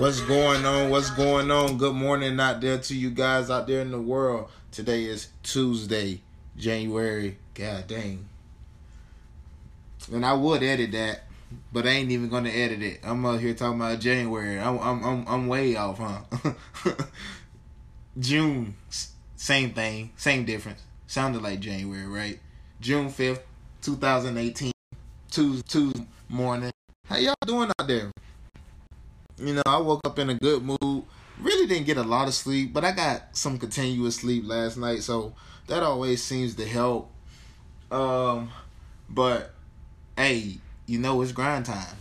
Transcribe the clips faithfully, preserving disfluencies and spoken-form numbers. What's going on? What's going on? Good morning out there to you guys out there in the world. Today is Tuesday, January. God dang. And I would edit that, but I ain't even gonna edit it. I'm out here talking about January. I'm I'm I'm, I'm way off, huh? June, same thing, same difference. Sounded like January, right? June fifth, two thousand eighteen, Tuesday, Tuesday morning. How y'all doing out there? You know, I woke up in a good mood. Really didn't get a lot of sleep, but I got some continuous sleep last night, so that always seems to help. Um, but hey, you know it's grind time,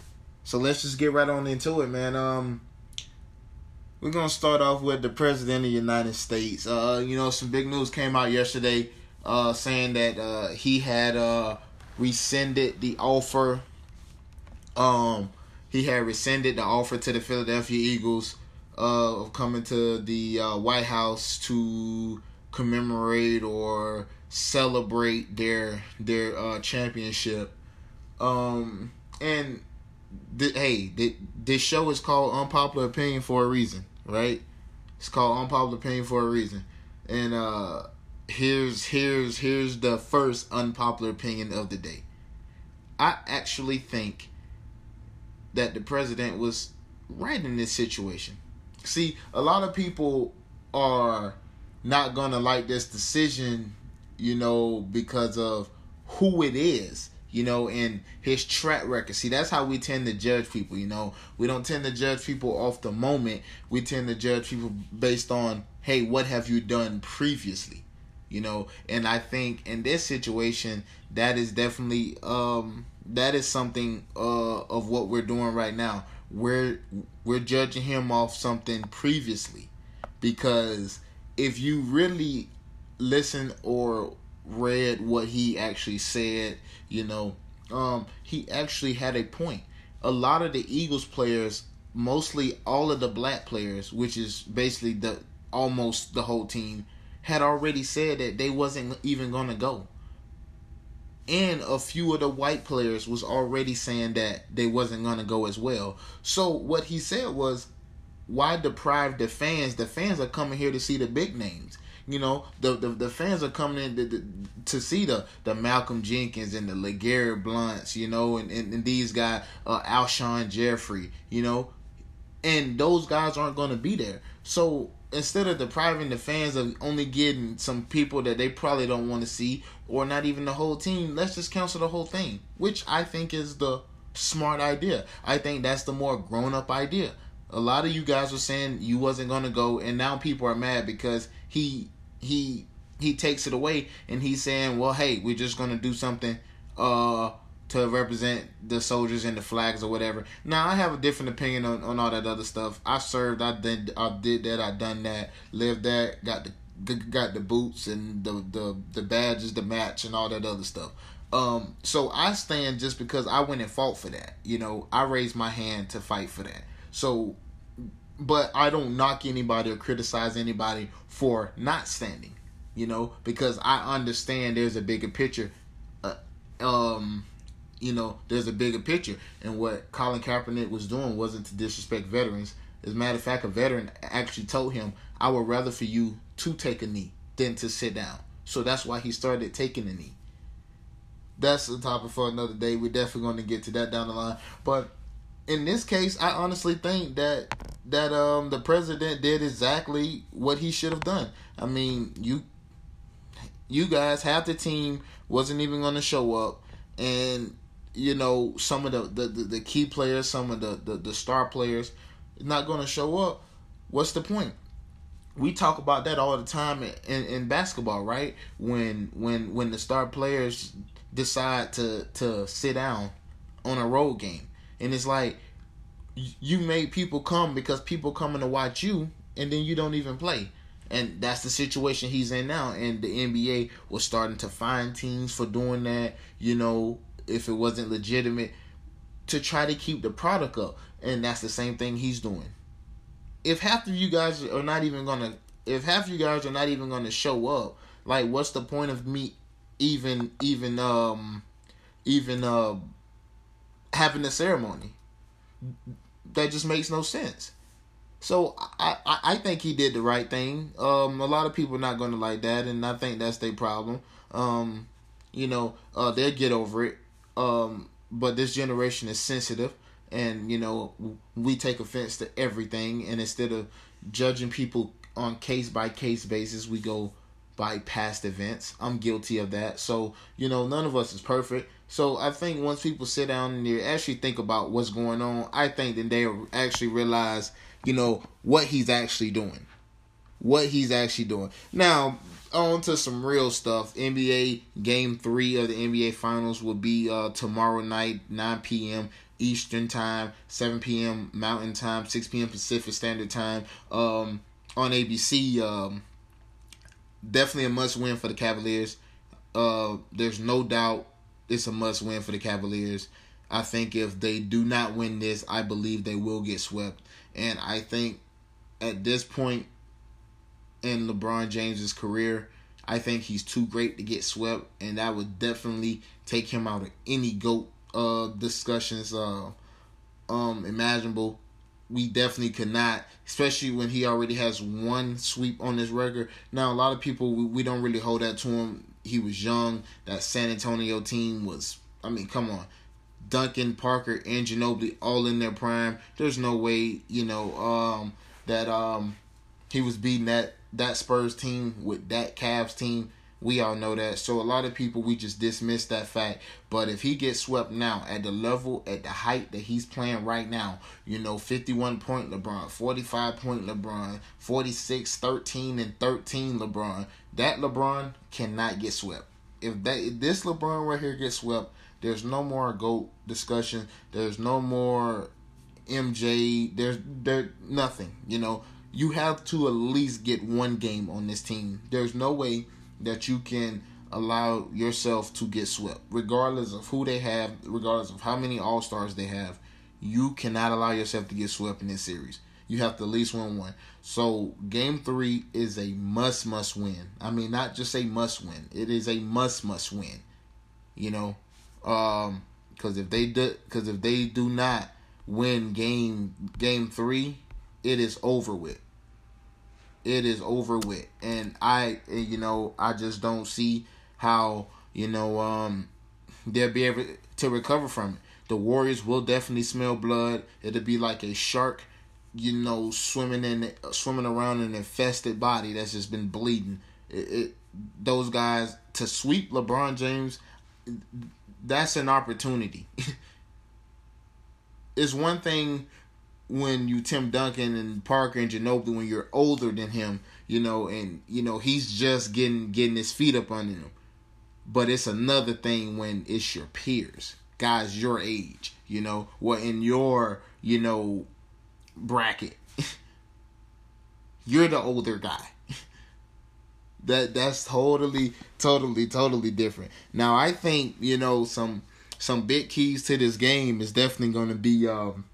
so let's just get right on into it, man. Um, we're gonna start off with the President of the United States. Uh, you know, some big news came out yesterday, uh, saying that uh he had uh rescinded the offer. Um, he had rescinded the offer to the Philadelphia Eagles uh, of coming to the uh, White House to commemorate or celebrate their their uh, championship. Um, and th- hey, th- this show is called Unpopular Opinion for a reason, right? It's called Unpopular Opinion for a reason. And uh, here's here's here's the first unpopular opinion of the day. I actually think that the president was right in this situation. See, a lot of people are not gonna like this decision, you know, because of who it is, you know, and his track record. See, that's how we tend to judge people, you know. We don't tend to judge people off the moment. We tend to judge people based on, hey, what have you done previously, you know. And I think in this situation, that is definitely um that is something uh, of what we're doing right now. We're we're judging him off something previously, because if you really listen or read what he actually said, you know, um, he actually had a point. A lot of the Eagles players, mostly all of the black players, which is basically the almost the whole team, had already said that they wasn't even gonna go. And a few of the white players was already saying that they wasn't going to go as well. So what he said was, why deprive the fans? The fans are coming here to see the big names. You know, the the, the fans are coming in to, to see the, the Malcolm Jenkins and the LeGarrette Blunts, you know, and, and, and these guys, uh, Alshon Jeffrey, you know. And those guys aren't going to be there. So instead of depriving the fans of only getting some people that they probably don't want to see, or not even the whole team, let's just cancel the whole thing, which I think is the smart idea. I think that's the more grown-up idea. A lot of you guys were saying you wasn't going to go, and now people are mad because he he he takes it away, and he's saying, well, hey, we're just going to do something uh, to represent the soldiers and the flags or whatever. Now, I have a different opinion on, on all that other stuff. I served, I did, I did that, I done that, lived that, got the got the boots and the, the, the badges to match and all that other stuff. Um, so I stand just because I went and fought for that. You know, I raised my hand to fight for that. So, but I don't knock anybody or criticize anybody for not standing, you know, because I understand there's a bigger picture. Uh, um, you know, there's a bigger picture. And what Colin Kaepernick was doing wasn't to disrespect veterans. As a matter of fact, a veteran actually told him, I would rather for you to take a knee than to sit down. So that's why he started taking a knee. that's a topic for another day. We're definitely going to get to that down the line. But in this case, I honestly think that that um the president did exactly what he should have done. I mean, you you guys, half the team wasn't even going to show up. And, you know, some of the, the, the, the key players, some of the, the, the star players not going to show up. What's the point? We talk about that all the time in, in, in basketball, right? When when when the star players decide to, to sit down on a road game. And it's like, you made people come because people coming to watch you, and then you don't even play. And that's the situation he's in now. And the N B A was starting to fine teams for doing that, you know, if it wasn't legitimate, to try to keep the product up. And that's the same thing he's doing. If half of you guys are not even gonna, if half of you guys are not even gonna show up, like, what's the point of me even, even, um, even, uh, having a ceremony? That just makes no sense. So I, I, I think he did the right thing. Um, a lot of people are not gonna like that, and I think that's their problem. Um, you know, uh, they'll get over it. Um, but this generation is sensitive. And, you know, we take offense to everything. And instead of judging people on case-by-case basis, we go by past events. I'm guilty of that. So, you know, none of us is perfect. So I think once people sit down and they actually think about what's going on, I think then they'll actually realize, you know, what he's actually doing. What he's actually doing. Now, on to some real stuff. N B A Game three of the N B A Finals will be uh, tomorrow night, nine p.m., Eastern Time, seven p.m. Mountain Time, six p.m. Pacific Standard Time, um, on A B C. Um, definitely a must-win for the Cavaliers. Uh, there's no doubt it's a must-win for the Cavaliers. I think if they do not win this, I believe they will get swept. And I think at this point in LeBron James's career, I think he's too great to get swept, and that would definitely take him out of any GOAT Uh, discussions uh, um, imaginable. We definitely could not, especially when he already has one sweep on his record. Now, a lot of people, we, we don't really hold that to him. He was young. That San Antonio team was, I mean, come on. Duncan, Parker, and Ginobili all in their prime. There's no way, you know, um, that um, he was beating that, that Spurs team with that Cavs team. We all know that. So a lot of people, we just dismiss that fact. But if he gets swept now at the level, at the height that he's playing right now, you know, fifty-one point LeBron, forty-five point LeBron, forty-six, thirteen, and thirteen LeBron, that LeBron cannot get swept. If that if this LeBron right here gets swept, there's no more GOAT discussion. There's no more M J. There's there nothing, you know. You have to at least get one game on this team. There's no way that you can allow yourself to get swept. Regardless of who they have, regardless of how many all-stars they have, you cannot allow yourself to get swept in this series. You have to at least win one. So game three is a must, must win. I mean, not just a must win. It is a must, must win. You know, um, because if they do, because if they do not win game game three, it is over with. It is over with, and I, you know, I just don't see how, you know, um, they'll be able to recover from it. The Warriors will definitely smell blood. It'll be like a shark, you know, swimming in, swimming around in an infested body that's just been bleeding. It, it, those guys, to sweep LeBron James, that's an opportunity. It's one thing when you Tim Duncan and Parker and Ginobili, when you're older than him, you know, and, you know, he's just getting getting his feet up under him. But it's another thing when it's your peers, guys your age, you know, well, in your, you know, bracket. You're the older guy. that That's totally, totally, totally different. Now, I think, you know, some some big keys to this game is definitely going to be... Um,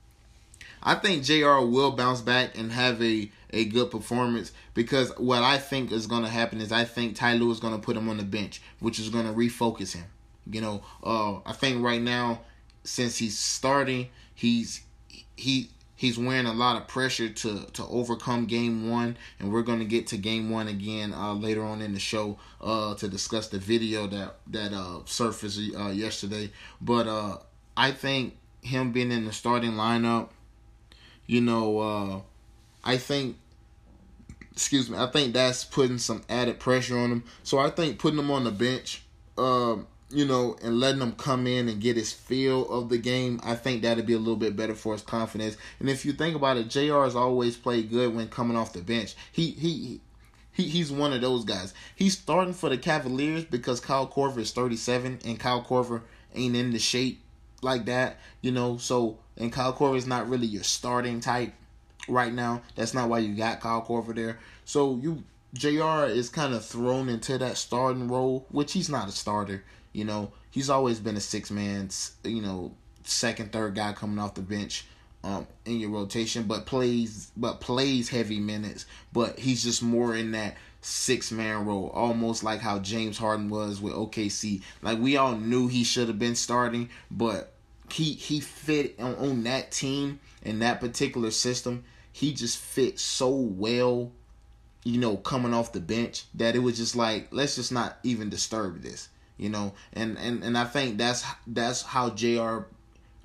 I think J R will bounce back and have a, a good performance, because what I think is going to happen is I think Ty Lue is going to put him on the bench, which is going to refocus him. You know, uh, I think right now, since he's starting, he's he he's wearing a lot of pressure to, to overcome game one. And we're going to get to game one again uh, later on in the show uh, to discuss the video that, that uh, surfaced uh, yesterday. But uh, I think him being in the starting lineup, you know, uh, I think, excuse me, I think that's putting some added pressure on him. So I think putting him on the bench, um, you know, and letting him come in and get his feel of the game, I think that'd be a little bit better for his confidence. And if you think about it, J R has always played good when coming off the bench. He he he he's one of those guys. He's starting for the Cavaliers because Kyle Korver is thirty-seven and Kyle Korver ain't in the shape like that, you know. So and Kyle Korver is not really your starting type right now. That's not why you got Kyle Korver there. So you J R is kind of thrown into that starting role, which he's not a starter. You know, he's always been a six-man, you know, second, third guy coming off the bench um, in your rotation, but plays but plays heavy minutes. But he's just more in that six-man role, almost like how James Harden was with O K C. Like, we all knew he should have been starting, but he he fit on, on that team and that particular system. He just fit so well, you know, coming off the bench that it was just like, let's just not even disturb this. You know, and, and, and I think that's that's how J R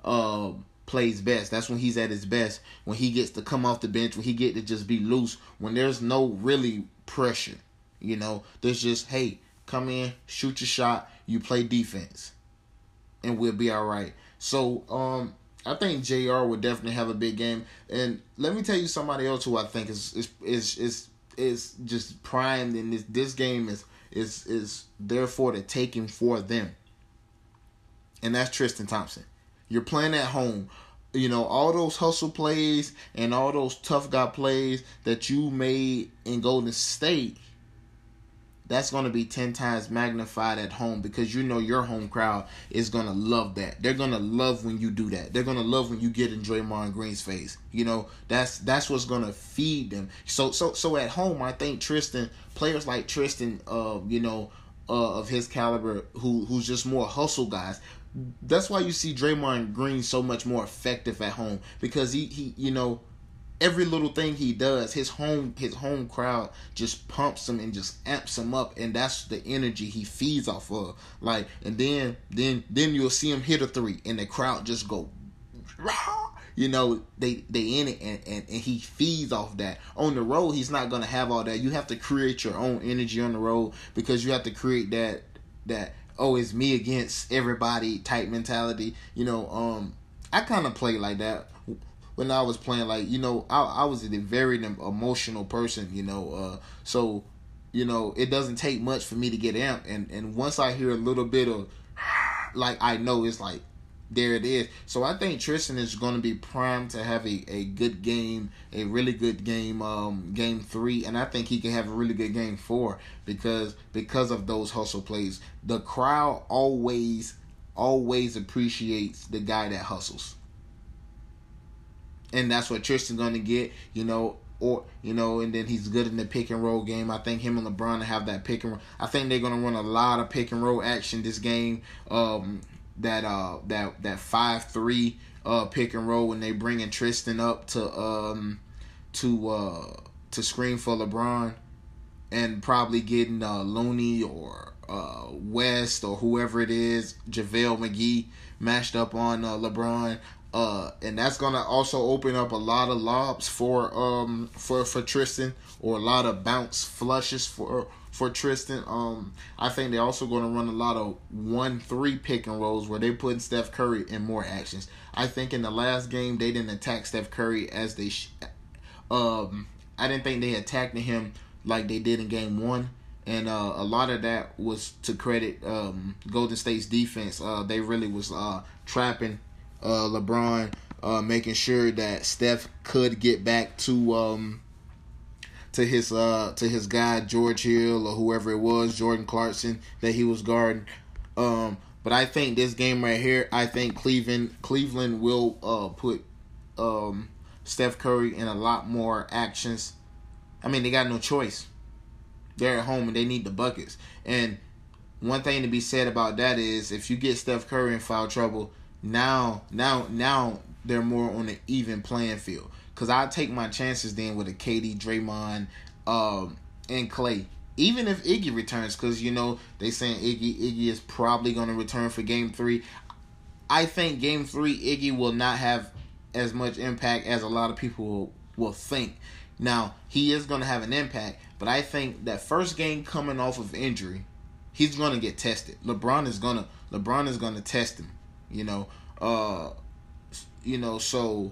uh, plays best. That's when he's at his best, when he gets to come off the bench, when he gets to just be loose, when there's no really pressure. You know, there's just, hey, come in, shoot your shot, you play defense, and we'll be all right. So um, I think J R would definitely have a big game. And let me tell you somebody else who I think is is is is, is just primed in this this game is. Is is therefore the taking for them, and that's Tristan Thompson. You're playing at home, you know, all those hustle plays and all those tough guy plays that you made in Golden State. That's going to be ten times magnified at home because you know your home crowd is going to love that. They're going to love when you do that. They're going to love when you get in Draymond Green's face. You know, that's that's what's going to feed them. So so so at home, I think Tristan, players like Tristan, uh, you know, uh, of his caliber, who who's just more hustle guys. That's why you see Draymond Green so much more effective at home because he he you know. Every little thing he does, his home his home crowd just pumps him and just amps him up, and that's the energy he feeds off of. Like, and then then then you'll see him hit a three, and the crowd just go, rah! You know, they they in it, and, and, and he feeds off that. On the road, he's not gonna have all that. You have to create your own energy on the road because you have to create that that oh it's me against everybody type mentality. You know, um, I kind of play like that. When I was playing, like, you know, I I was a very emotional person, you know, uh, so, you know, it doesn't take much for me to get amped, and, and once I hear a little bit of, like, I know it's like, there it is. So I think Tristan is going to be primed to have a, a good game, a really good game, um, game three, and I think he can have a really good game four, because, because of those hustle plays. The crowd always, always appreciates the guy that hustles. And that's what Tristan's going to get, you know, or, you know, and then he's good in the pick and roll game. I think him and LeBron have that pick and roll. I think they're going to run a lot of pick and roll action this game. Um, that, uh, that, that five three, uh, pick and roll when they bringing Tristan up to, um, to, uh, to screen for LeBron and probably getting, uh, Looney or, uh, West or whoever it is, JaVale McGee mashed up on, uh, LeBron. Uh, and that's gonna also open up a lot of lobs for um for, for Tristan, or a lot of bounce flushes for for Tristan. Um, I think they're also gonna run a lot of one three pick and rolls where they put Steph Curry in more actions. I think in the last game they didn't attack Steph Curry as they, sh- um, I didn't think they attacked him like they did in game one. And uh, a lot of that was to credit um Golden State's defense. Uh, they really was uh trapping. Uh, LeBron, uh, making sure that Steph could get back to um, to his uh, to his guy George Hill or whoever it was, Jordan Clarkson, that he was guarding. Um, but I think this game right here, I think Cleveland Cleveland will uh, put um, Steph Curry in a lot more actions. I mean, they got no choice. They're at home and they need the buckets. And one thing to be said about that is if you get Steph Curry in foul trouble. Now, now, now they're more on an even playing field. Because I take my chances then with a K D, Draymond, um, and Klay. Even if Iggy returns, because, you know, they saying Iggy Iggy is probably going to return for Game three. I think Game three, Iggy will not have as much impact as a lot of people will, will think. Now, he is going to have an impact, but I think that first game coming off of injury, he's going to get tested. LeBron is going to LeBron is going to test him, you know. Uh, you know, so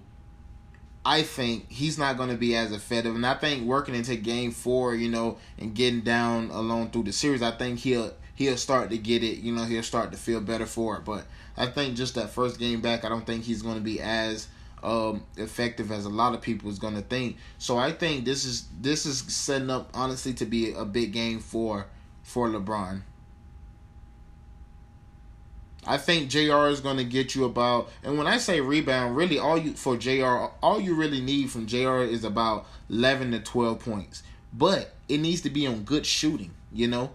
I think he's not going to be as effective. And I think working into game four, you know, and getting down alone through the series, I think he'll he'll start to get it. You know, he'll start to feel better for it. But I think just that first game back, I don't think he's going to be as um, effective as a lot of people is going to think. So I think this is this is setting up, honestly, to be a big game for for LeBron. I think J R is going to get you about, and when I say rebound, really all you for J R, all you really need from J R is about eleven to twelve points. But it needs to be on good shooting, you know.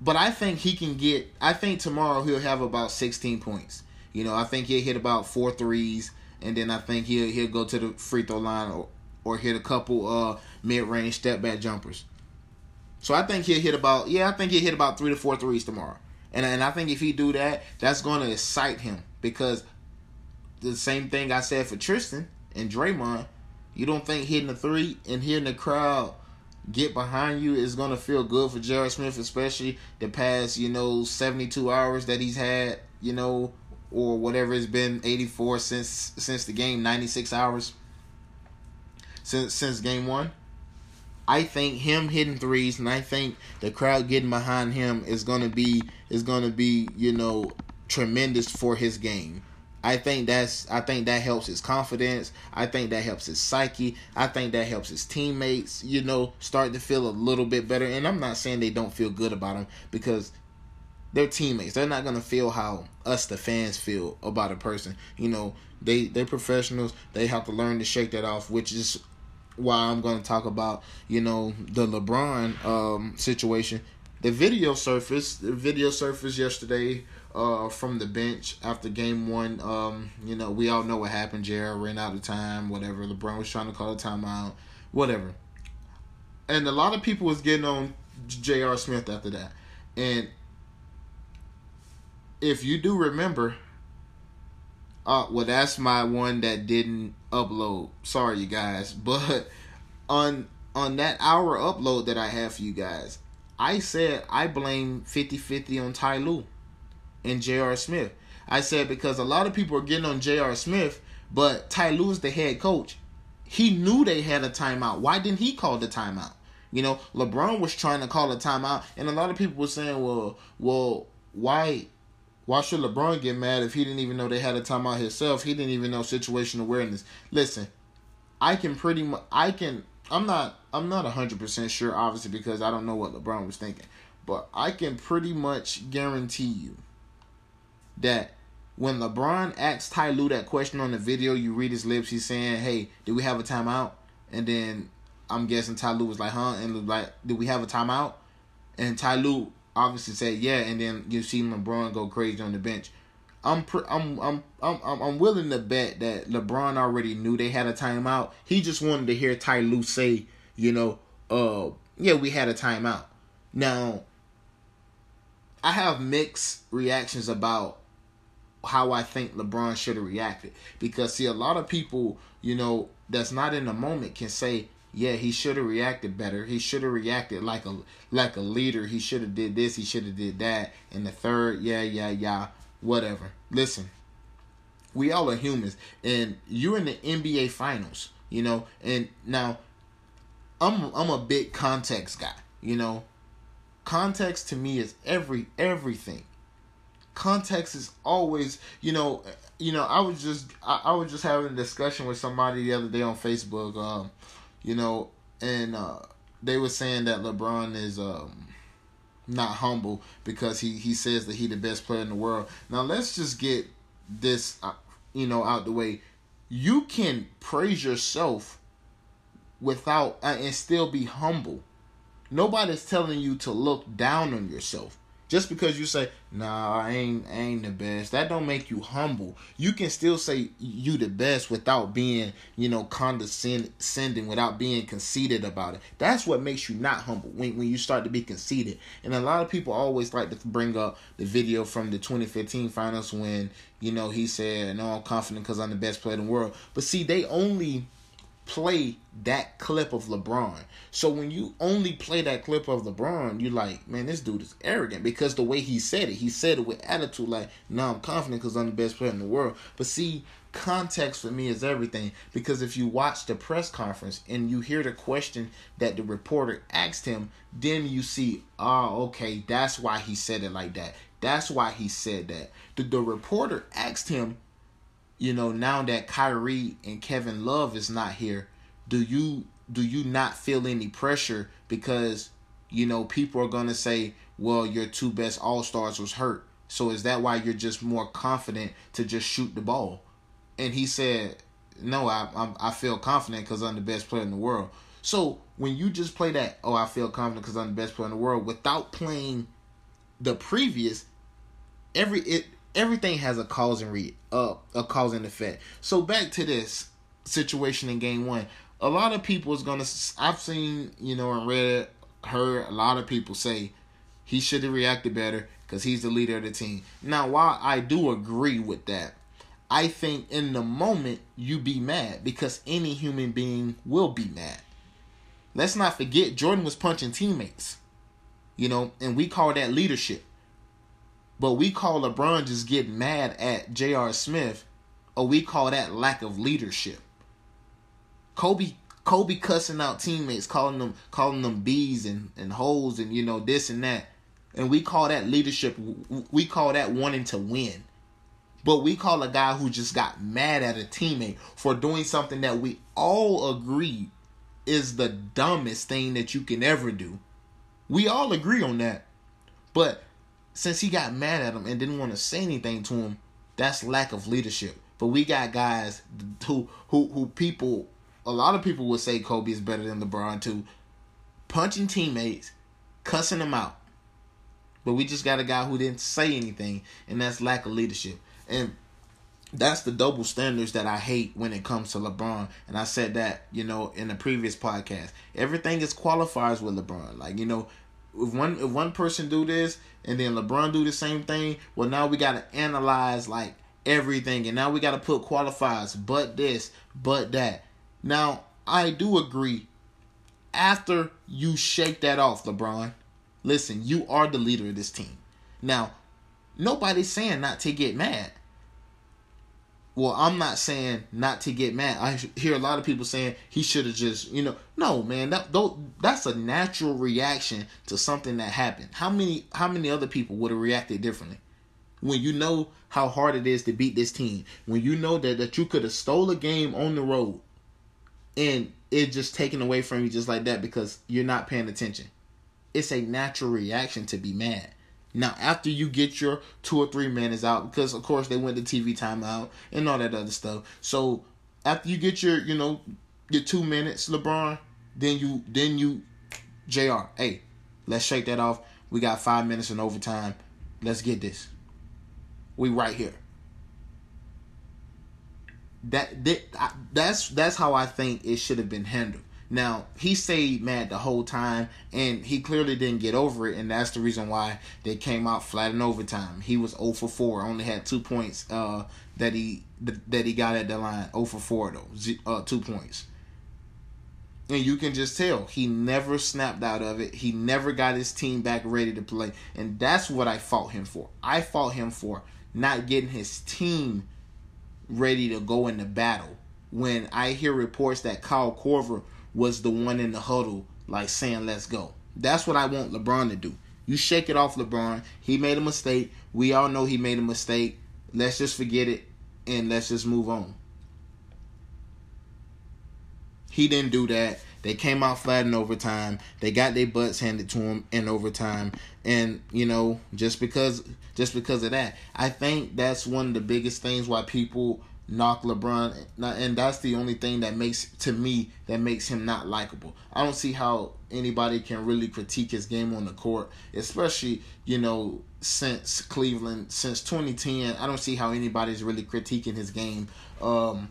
But I think he can get, I think tomorrow he'll have about sixteen points. You know, I think he'll hit about four threes, and then I think he'll he'll go to the free throw line or, or hit a couple uh mid-range step back jumpers. So I think he'll hit about, yeah, I think he'll hit about three to four threes tomorrow. And and I think if he do that, that's going to excite him. Because the same thing I said for Tristan and Draymond, you don't think hitting the three and hearing the crowd get behind you is going to feel good for J R Smith, especially the past, you know, seventy-two hours that he's had, you know, or whatever it's been, eighty-four since since the game, ninety-six hours since since game one. I think him hitting threes, and I think the crowd getting behind him is gonna be is gonna be you know tremendous for his game. I think that's I think that helps his confidence. I think that helps his psyche. I think that helps his teammates. You know, start to feel a little bit better. And I'm not saying they don't feel good about him, because they're teammates. They're not gonna feel how us the fans feel about a person. You know, they they're professionals. They have to learn to shake that off, which is why I'm going to talk about, you know, the LeBron um, situation. The video surfaced, the video surfaced yesterday uh, from the bench after game one. Um, you know, we all know what happened. J R ran out of time, whatever. LeBron was trying to call a timeout, whatever. And a lot of people was getting on J R Smith after that. And if you do remember, Uh, well, that's my one that didn't upload. Sorry, you guys. But on on that hour upload that I had for you guys, I said I blame fifty-fifty on Ty Lue and J R Smith. I said because a lot of people are getting on J R Smith, but Ty Lue is the head coach. He knew they had a timeout. Why didn't he call the timeout? You know, LeBron was trying to call a timeout, and a lot of people were saying, well, well, why... Why should LeBron get mad if he didn't even know they had a timeout himself? He didn't even know situational awareness. Listen, I can pretty much, I can, I'm not, I'm not one hundred percent sure, obviously, because I don't know what LeBron was thinking. But I can pretty much guarantee you that when LeBron asked Ty Lue that question on the video, you read his lips, he's saying, hey, do we have a timeout? And then I'm guessing Ty Lue was like, huh? And like, do we have a timeout? And Ty Lue obviously said yeah, and then you see LeBron go crazy on the bench. I'm pre- I'm I'm I'm I'm willing to bet that LeBron already knew they had a timeout. He just wanted to hear Ty Lue say, you know, uh, yeah, we had a timeout. Now, I have mixed reactions about how I think LeBron should have reacted, because see, a lot of people, you know, that's not in the moment can say, yeah, he should have reacted better. He should have reacted like a like a leader. He should have did this. He should have did that. And the third, yeah, yeah, yeah, whatever. Listen, we all are humans. And you're in the N B A Finals, you know. And now, I'm I'm a big context guy, you know. Context to me is every everything. Context is always, you know, you know. I was just I, I was just having a discussion with somebody the other day on Facebook. Um. You know, and uh, they were saying that LeBron is um, not humble because he, he says that he the best player in the world. Now, let's just get this, uh, you know, out the way. You can praise yourself without uh, and still be humble. Nobody's telling you to look down on yourself. Just because you say, nah, I ain't, I ain't the best, that don't make you humble. You can still say you the best without being, you know, condescending, without being conceited about it. That's what makes you not humble, when, when you start to be conceited. And a lot of people always like to bring up the video from the twenty fifteen Finals when, you know, he said, no, I'm confident because I'm the best player in the world. But see, they only play that clip of LeBron. So when you only play that clip of LeBron, you're like, man, this dude is arrogant, because the way he said it, he said it with attitude, like, no, I'm confident because I'm the best player in the world. But see, context for me is everything, because if you watch the press conference and you hear the question that the reporter asked him, then you see, oh, okay, that's why he said it like that. That's why he said that. The, the reporter asked him, you know, now that Kyrie and Kevin Love is not here, do you do you not feel any pressure? Because, you know, people are going to say, well, your two best all-stars was hurt. So is that why you're just more confident to just shoot the ball? And he said, no, I I, I feel confident because I'm the best player in the world. So when you just play that, oh, I feel confident because I'm the best player in the world, without playing the previous, every it. Everything has a cause and re uh, a cause and effect. So back to this situation in game one. A lot of people is gonna. I've seen, you know, and read, heard a lot of people say he should have reacted better because he's the leader of the team. Now, while I do agree with that, I think in the moment you be mad, because any human being will be mad. Let's not forget, Jordan was punching teammates, you know, and we call that leadership. But we call LeBron just getting mad at J R Smith, or we call that lack of leadership. Kobe Kobe cussing out teammates, calling them calling them bees and, and hoes and, you know, this and that. And we call that leadership. We call that wanting to win. But we call a guy who just got mad at a teammate for doing something that we all agree is the dumbest thing that you can ever do. We all agree on that. But since he got mad at him and didn't want to say anything to him, that's lack of leadership. But we got guys who who who people, a lot of people would say Kobe is better than LeBron too, punching teammates, cussing them out. But we just got a guy who didn't say anything, and that's lack of leadership. And that's the double standards that I hate when it comes to LeBron. And I said that, you know, in the previous podcast. Everything is qualifiers with LeBron. Like, you know, If one if one person do this and then LeBron do the same thing, well, now we got to analyze, like, everything. And now we got to put qualifiers, but this, but that. Now, I do agree. After you shake that off, LeBron, listen, you are the leader of this team. Now, nobody's saying not to get mad. Well, I'm not saying not to get mad. I hear a lot of people saying he should have just, you know, no, man, that that's a natural reaction to something that happened. How many how many other people would have reacted differently? When you know how hard it is to beat this team, when you know that, that you could have stole a game on the road and it just taken away from you just like that because you're not paying attention. It's a natural reaction to be mad. Now, after you get your two or three minutes out, because, of course, they went to T V timeout and all that other stuff. So, after you get your, you know, your two minutes, LeBron, then you, then you, J R, hey, let's shake that off. We got five minutes in overtime. Let's get this. We right here. That, that I, that's that's how I think it should have been handled. Now, he stayed mad the whole time, and he clearly didn't get over it, and that's the reason why they came out flat in overtime. He was zero for four, only had two points uh, that he that he got at the line. zero for four, though, uh, two points. And you can just tell, he never snapped out of it. He never got his team back ready to play, and that's what I fought him for. I fought him for not getting his team ready to go into battle. When I hear reports that Kyle Korver was the one in the huddle, like, saying, let's go. That's what I want LeBron to do. You shake it off, LeBron. He made a mistake. We all know he made a mistake. Let's just forget it, and let's just move on. He didn't do that. They came out flat in overtime. They got their butts handed to them in overtime. And, you know, just because just because of that, I think that's one of the biggest things why people knock LeBron, and that's the only thing that makes, to me, that makes him not likable. I don't see how anybody can really critique his game on the court, especially, you know, since Cleveland, since twenty ten. I don't see how anybody's really critiquing his game um,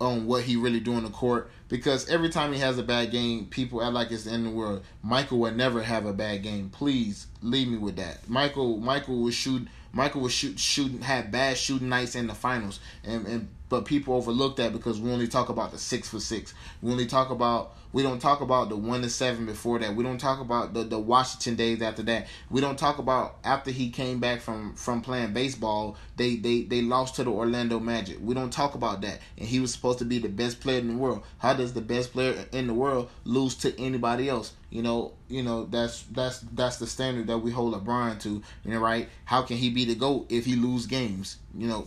on what he really do on the court, because every time he has a bad game, people act like it's the end of the world. Michael would never have a bad game. Please leave me with that. Michael, Michael would shoot. Michael was shoot, shooting, had bad shooting nights in the finals, and, and but people overlook that because we only talk about the six for six. We only talk about we don't talk about the one to seven before that. We don't talk about the, the Washington days after that. We don't talk about after he came back from, from playing baseball, they, they they lost to the Orlando Magic. We don't talk about that, and he was supposed to be the best player in the world. How does the best player in the world lose to anybody else? You know, you know that's that's that's the standard that we hold LeBron to. You know, right? How can he be the GOAT if he lose games? You know,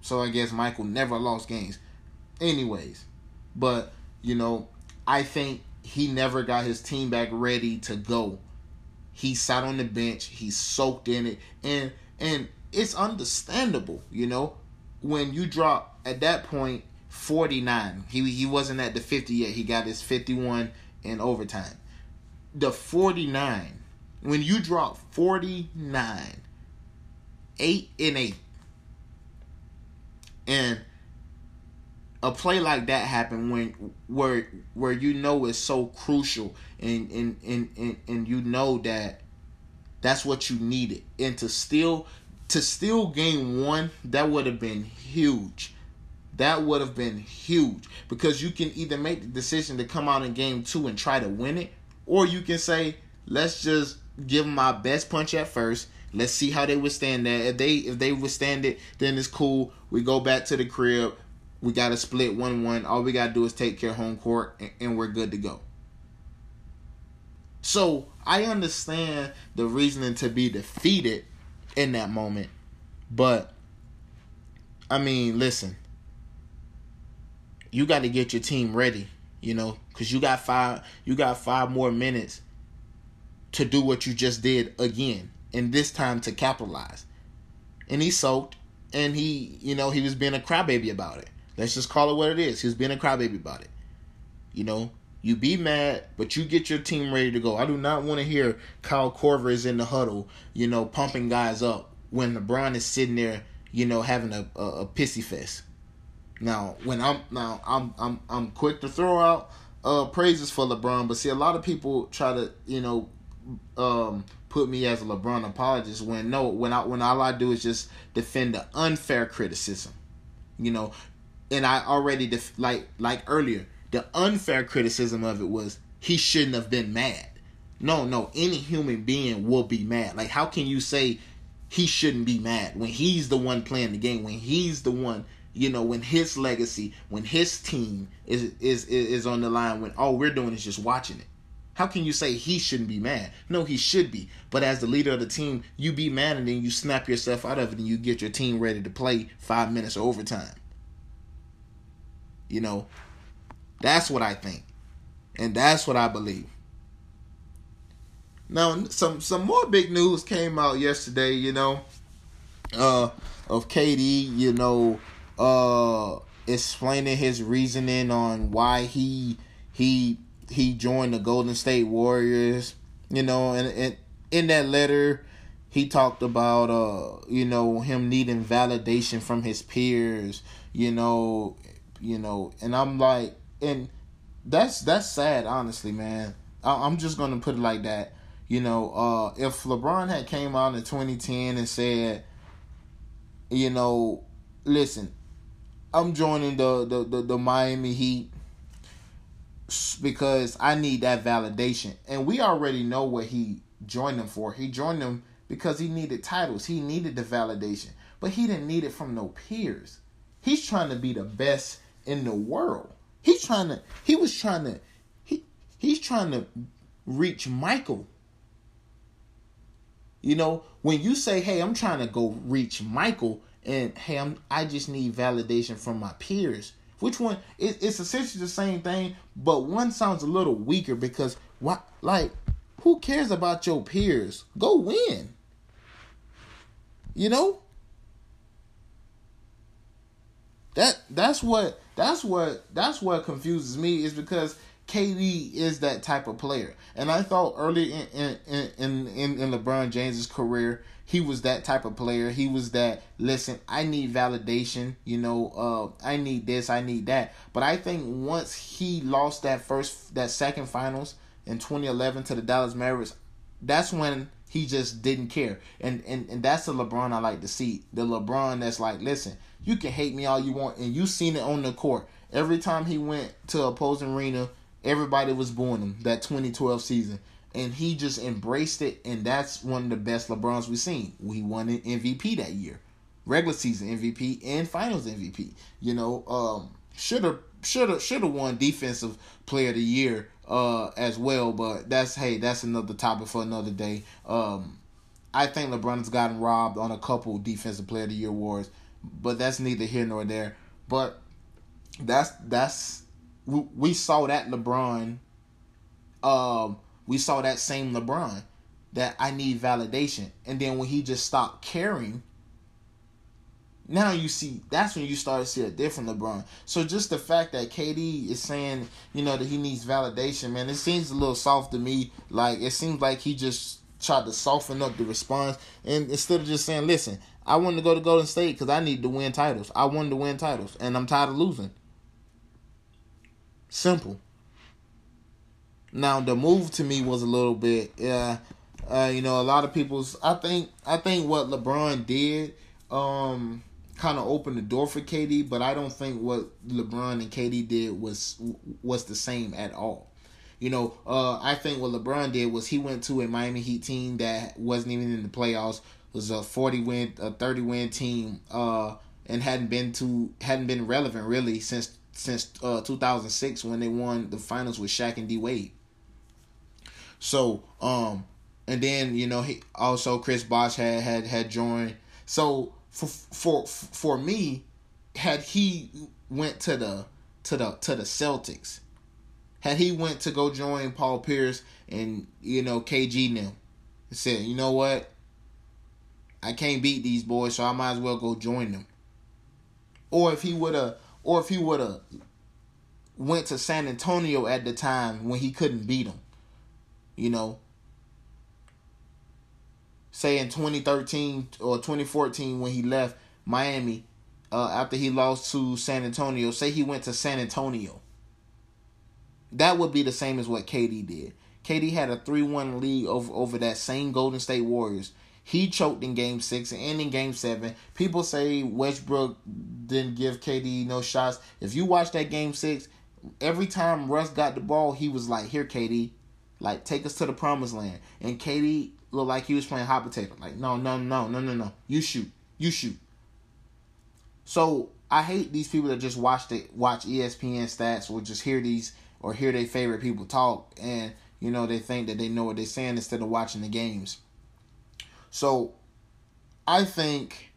so I guess Michael never lost games, anyways. But you know, I think he never got his team back ready to go. He sat on the bench. He soaked in it, and and it's understandable. You know, when you drop at that point forty-nine, he he wasn't at the fifty yet. He got his fifty-one in overtime. The forty-nine, when you drop forty-nine, eight and eight, and a play like that happened when where where you know it's so crucial, and and and and, and you know that that's what you needed, and to steal to steal game one, that would have been huge. That would have been huge because you can either make the decision to come out in game two and try to win it, or you can say, let's just give them my best punch at first. Let's see how they withstand that. If they if they withstand it, then it's cool. We go back to the crib. We got to split one one. All we got to do is take care of home court, and, and we're good to go. So I understand the reasoning to be defeated in that moment. But, I mean, listen. You got to get your team ready. You know, because you got five, you got five more minutes to do what you just did again, and this time to capitalize. And he soaked, and he, you know, he was being a crybaby about it. Let's just call it what it is. He was being a crybaby about it. You know, you be mad, but you get your team ready to go. I do not want to hear Kyle Korver is in the huddle, you know, pumping guys up when LeBron is sitting there, you know, having a, a, a pissy fest. Now, when I'm now I'm I'm I'm quick to throw out uh, praises for LeBron, but see, a lot of people try to, you know, um, put me as a LeBron apologist when no when I when all I do is just defend the unfair criticism, you know, and I already def- like like earlier, the unfair criticism of it was he shouldn't have been mad. No, no, any human being will be mad. Like, how can you say he shouldn't be mad when he's the one playing the game, when he's the one. You know, when his legacy, when his team is, is is on the line, when all we're doing is just watching it. How can you say he shouldn't be mad? No, he should be. But as the leader of the team, you be mad and then you snap yourself out of it and you get your team ready to play five minutes of overtime. You know, that's what I think. And that's what I believe. Now, some, some more big news came out yesterday, you know, uh, of K D, you know, Uh, explaining his reasoning on why he he he joined the Golden State Warriors, you know, and, and in that letter, he talked about uh, you know, him needing validation from his peers, you know, you know, and I'm like, and that's that's sad, honestly, man. I, I'm just gonna put it like that, you know. Uh, if LeBron had came out in twenty ten and said, you know, listen, I'm joining the, the, the, the Miami Heat because I need that validation. And we already know what he joined them for. He joined them because he needed titles. He needed the validation. But he didn't need it from no peers. He's trying to be the best in the world. He's trying to, he was trying to, he he's trying to reach Michael. You know, when you say, hey, I'm trying to go reach Michael, and hey, I'm, I just need validation from my peers. Which one? It, it's essentially the same thing, but one sounds a little weaker because why? Like, who cares about your peers? Go win. You know. That that's what that's what that's what confuses me, is because K D is that type of player, and I thought early in in in, in, in LeBron James's career, he was that type of player. He was that, listen, I need validation, you know, uh, I need this, I need that. But I think once he lost that first, that second finals in twenty eleven to the Dallas Mavericks, that's when he just didn't care. And, and, and that's the LeBron I like to see. The LeBron that's like, listen, you can hate me all you want, and you seen it on the court. Every time he went to opposing arena, everybody was booing him that twenty twelve season. And he just embraced it, and that's one of the best LeBrons we've seen. He won an M V P that year, regular season M V P and Finals M V P. You know, um, should have, should have, should have won Defensive Player of the Year uh, as well. But that's hey, that's another topic for another day. Um, I think LeBron's gotten robbed on a couple Defensive Player of the Year awards, but that's neither here nor there. But that's that's we, we saw that LeBron. Um, We saw that same LeBron that I need validation. And then when he just stopped caring, now you see, that's when you start to see a different LeBron. So just the fact that K D is saying, you know, that he needs validation, man, it seems a little soft to me. Like, it seems like he just tried to soften up the response. And instead of just saying, listen, I wanted to go to Golden State because I need to win titles. I wanted to win titles, and I'm tired of losing. Simple. Now, the move to me was a little bit, uh, uh, you know, a lot of people's, I think I think what LeBron did um, kind of opened the door for K D, but I don't think what LeBron and K D did was was the same at all. You know, uh, I think what LeBron did was he went to a Miami Heat team that wasn't even in the playoffs, was a forty-win, a thirty-win team, uh, and hadn't been to hadn't been relevant really since since uh, two thousand six when they won the finals with Shaq and D Wade. So, um, and then, you know, he also Chris Bosh had, had, had joined. So for, for, for me, had he went to the, to the, to the Celtics, had he went to go join Paul Pierce and, you know, K G now and said, you know what, I can't beat these boys, so I might as well go join them. Or if he would have, or if he would have went to San Antonio at the time when he couldn't beat them. You know, say in twenty thirteen or twenty fourteen when he left Miami uh, after he lost to San Antonio, say he went to San Antonio. That would be the same as what K D did. K D had a three one lead over, over that same Golden State Warriors. He choked in game six and in game seven. People say Westbrook didn't give K D no shots. If you watch that game six, every time Russ got the ball, he was like, here, K D. Like, take us to the promised land. And K D looked like he was playing hot potato. Like, no, no, no, no, no, no. You shoot. You shoot. So, I hate these people that just watch the, watch E S P N stats or just hear these or hear their favorite people talk. And, you know, they think that they know what they're saying instead of watching the games. So, I think,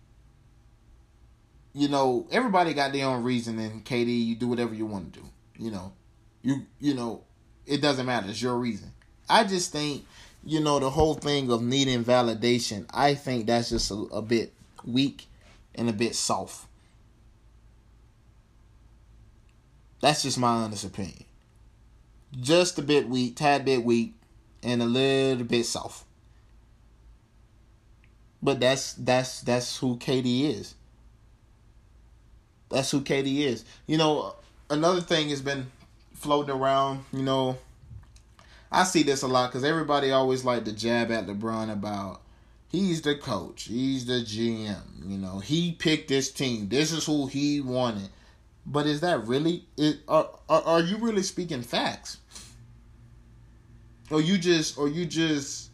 you know, everybody got their own reasoning. K D, you do whatever you want to do. You know, you, you know. It doesn't matter. It's your reason. I just think, you know, the whole thing of needing validation, I think that's just a, a bit weak and a bit soft. That's just my honest opinion. Just a bit weak, tad bit weak, and a little bit soft. But that's that's that's who K D is. That's who K D is. You know, another thing has been floating around, you know, I see this a lot because everybody always like to jab at LeBron about he's the coach, he's the G M, you know, he picked this team, this is who he wanted. But is that really it? Are are, are you really speaking facts? Or you just, or you just,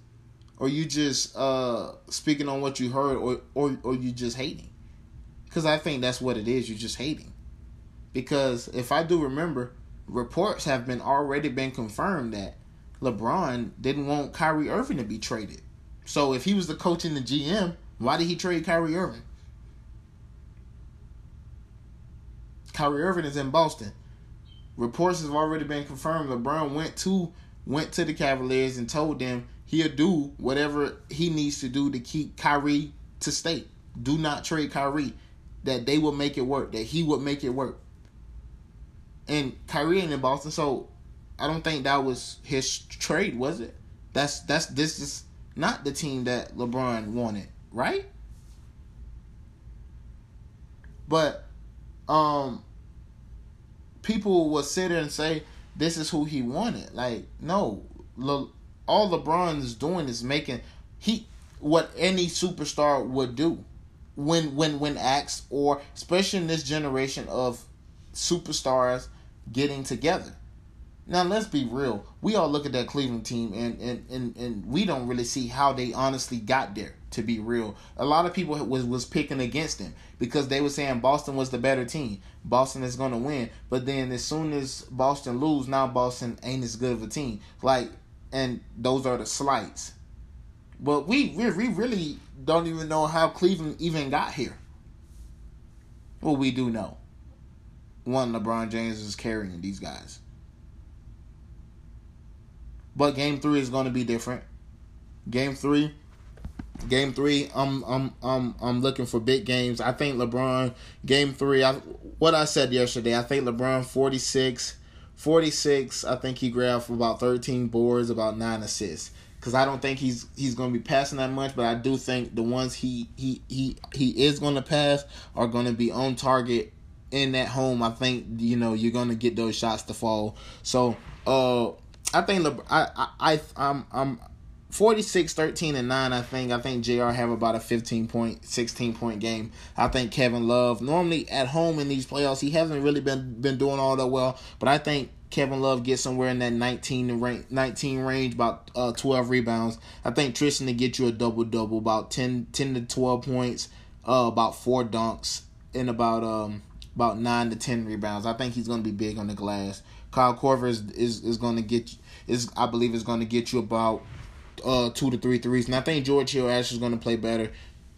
or you just uh, speaking on what you heard, or or or you just hating? Because I think that's what it is. You're just hating. Because if I do remember, reports have been already been confirmed that LeBron didn't want Kyrie Irving to be traded. So if he was the coach and the G M, why did he trade Kyrie Irving? Kyrie Irving is in Boston. Reports have already been confirmed. LeBron went to went to the Cavaliers and told them he'll do whatever he needs to do to keep Kyrie to stay. Do not trade Kyrie. that they would make it work, that he would make it work. And Kyrie ain't in Boston, so I don't think that was his trade, was it? That's that's this is not the team that LeBron wanted, right? But um, people will sit there and say this is who he wanted. Like, no, Le- all LeBron is doing is making he what any superstar would do when when when asked, or especially in this generation of superstars getting together. Now, let's be real. We all look at that Cleveland team, and, and, and, and we don't really see how they honestly got there, to be real. A lot of people was, was picking against them because they were saying Boston was the better team. Boston is going to win. But then as soon as Boston lose, now Boston ain't as good of a team. Like, and those are the slights. But we, we, we really don't even know how Cleveland even got here. Well, we do know. One, LeBron James is carrying these guys. But game three is going to be different. Game three, game three. I'm I'm I'm I'm looking for big games. I think LeBron game three. I what I said yesterday. I think LeBron forty-six, forty-six. I think he grabbed for about thirteen boards, about nine assists. Because I don't think he's he's going to be passing that much, but I do think the ones he he he he is going to pass are going to be on target in that home. I think you know you're going to get those shots to fall. So uh. I think LeBron, I I I'm I'm forty-six, thirteen, and nine. I think I think J R have about a fifteen point, sixteen point game. I think Kevin Love, normally at home in these playoffs, he hasn't really been been doing all that well. But I think Kevin Love gets somewhere in that nineteen range, nineteen range, about uh, twelve rebounds. I think Tristan to get you a double double, about ten, ten to twelve points, uh, about four dunks, and about um about nine to ten rebounds. I think he's gonna be big on the glass. Kyle Korver is, is, is going to get is I believe is going to get you about uh two to three threes, and I think George Hill actually is going to play better.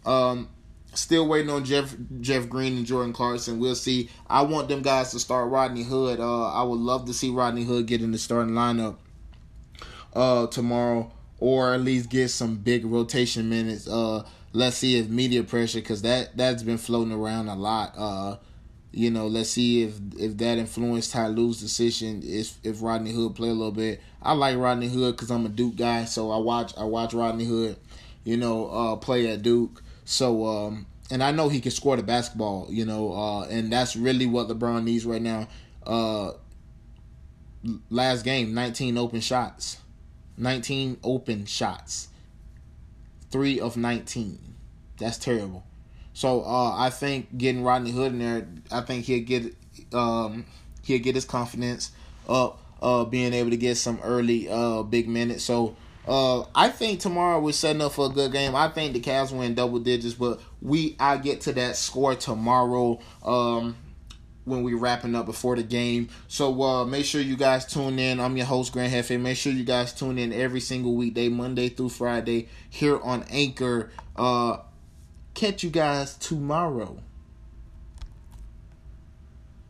Um, still waiting on Jeff Jeff Green and Jordan Clarkson. We'll see. I want them guys to start Rodney Hood. Uh, I would love to see Rodney Hood get in the starting lineup uh tomorrow, or at least get some big rotation minutes. Uh, let's see if media pressure, because that that's been floating around a lot. Uh. You know, let's see if if that influenced Ty Lue's decision. If if Rodney Hood play a little bit, I like Rodney Hood because I'm a Duke guy, so I watch I watch Rodney Hood, you know, uh, play at Duke. So um, and I know he can score the basketball, you know, uh, and that's really what LeBron needs right now. Uh, last game, nineteen open shots, nineteen open shots, three of nineteen. That's terrible. So uh, I think getting Rodney Hood in there, I think he'll get um, he'll get his confidence up, uh, being able to get some early uh, big minutes. So uh, I think tomorrow we're setting up for a good game. I think the Cavs win double digits, but we I get to that score tomorrow um, when we're wrapping up before the game. So uh, make sure you guys tune in. I'm your host, Grand Hefe. Make sure you guys tune in every single weekday, Monday through Friday, here on Anchor. Uh, Catch you guys tomorrow.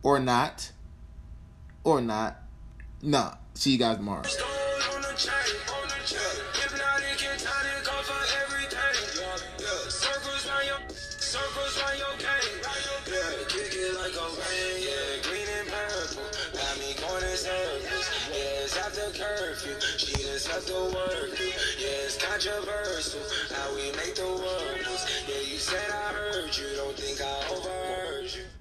Or not. Or not. Nah. See you guys tomorrow. Controversial, how we make the world. Yeah, you said I heard you, don't think I overheard you.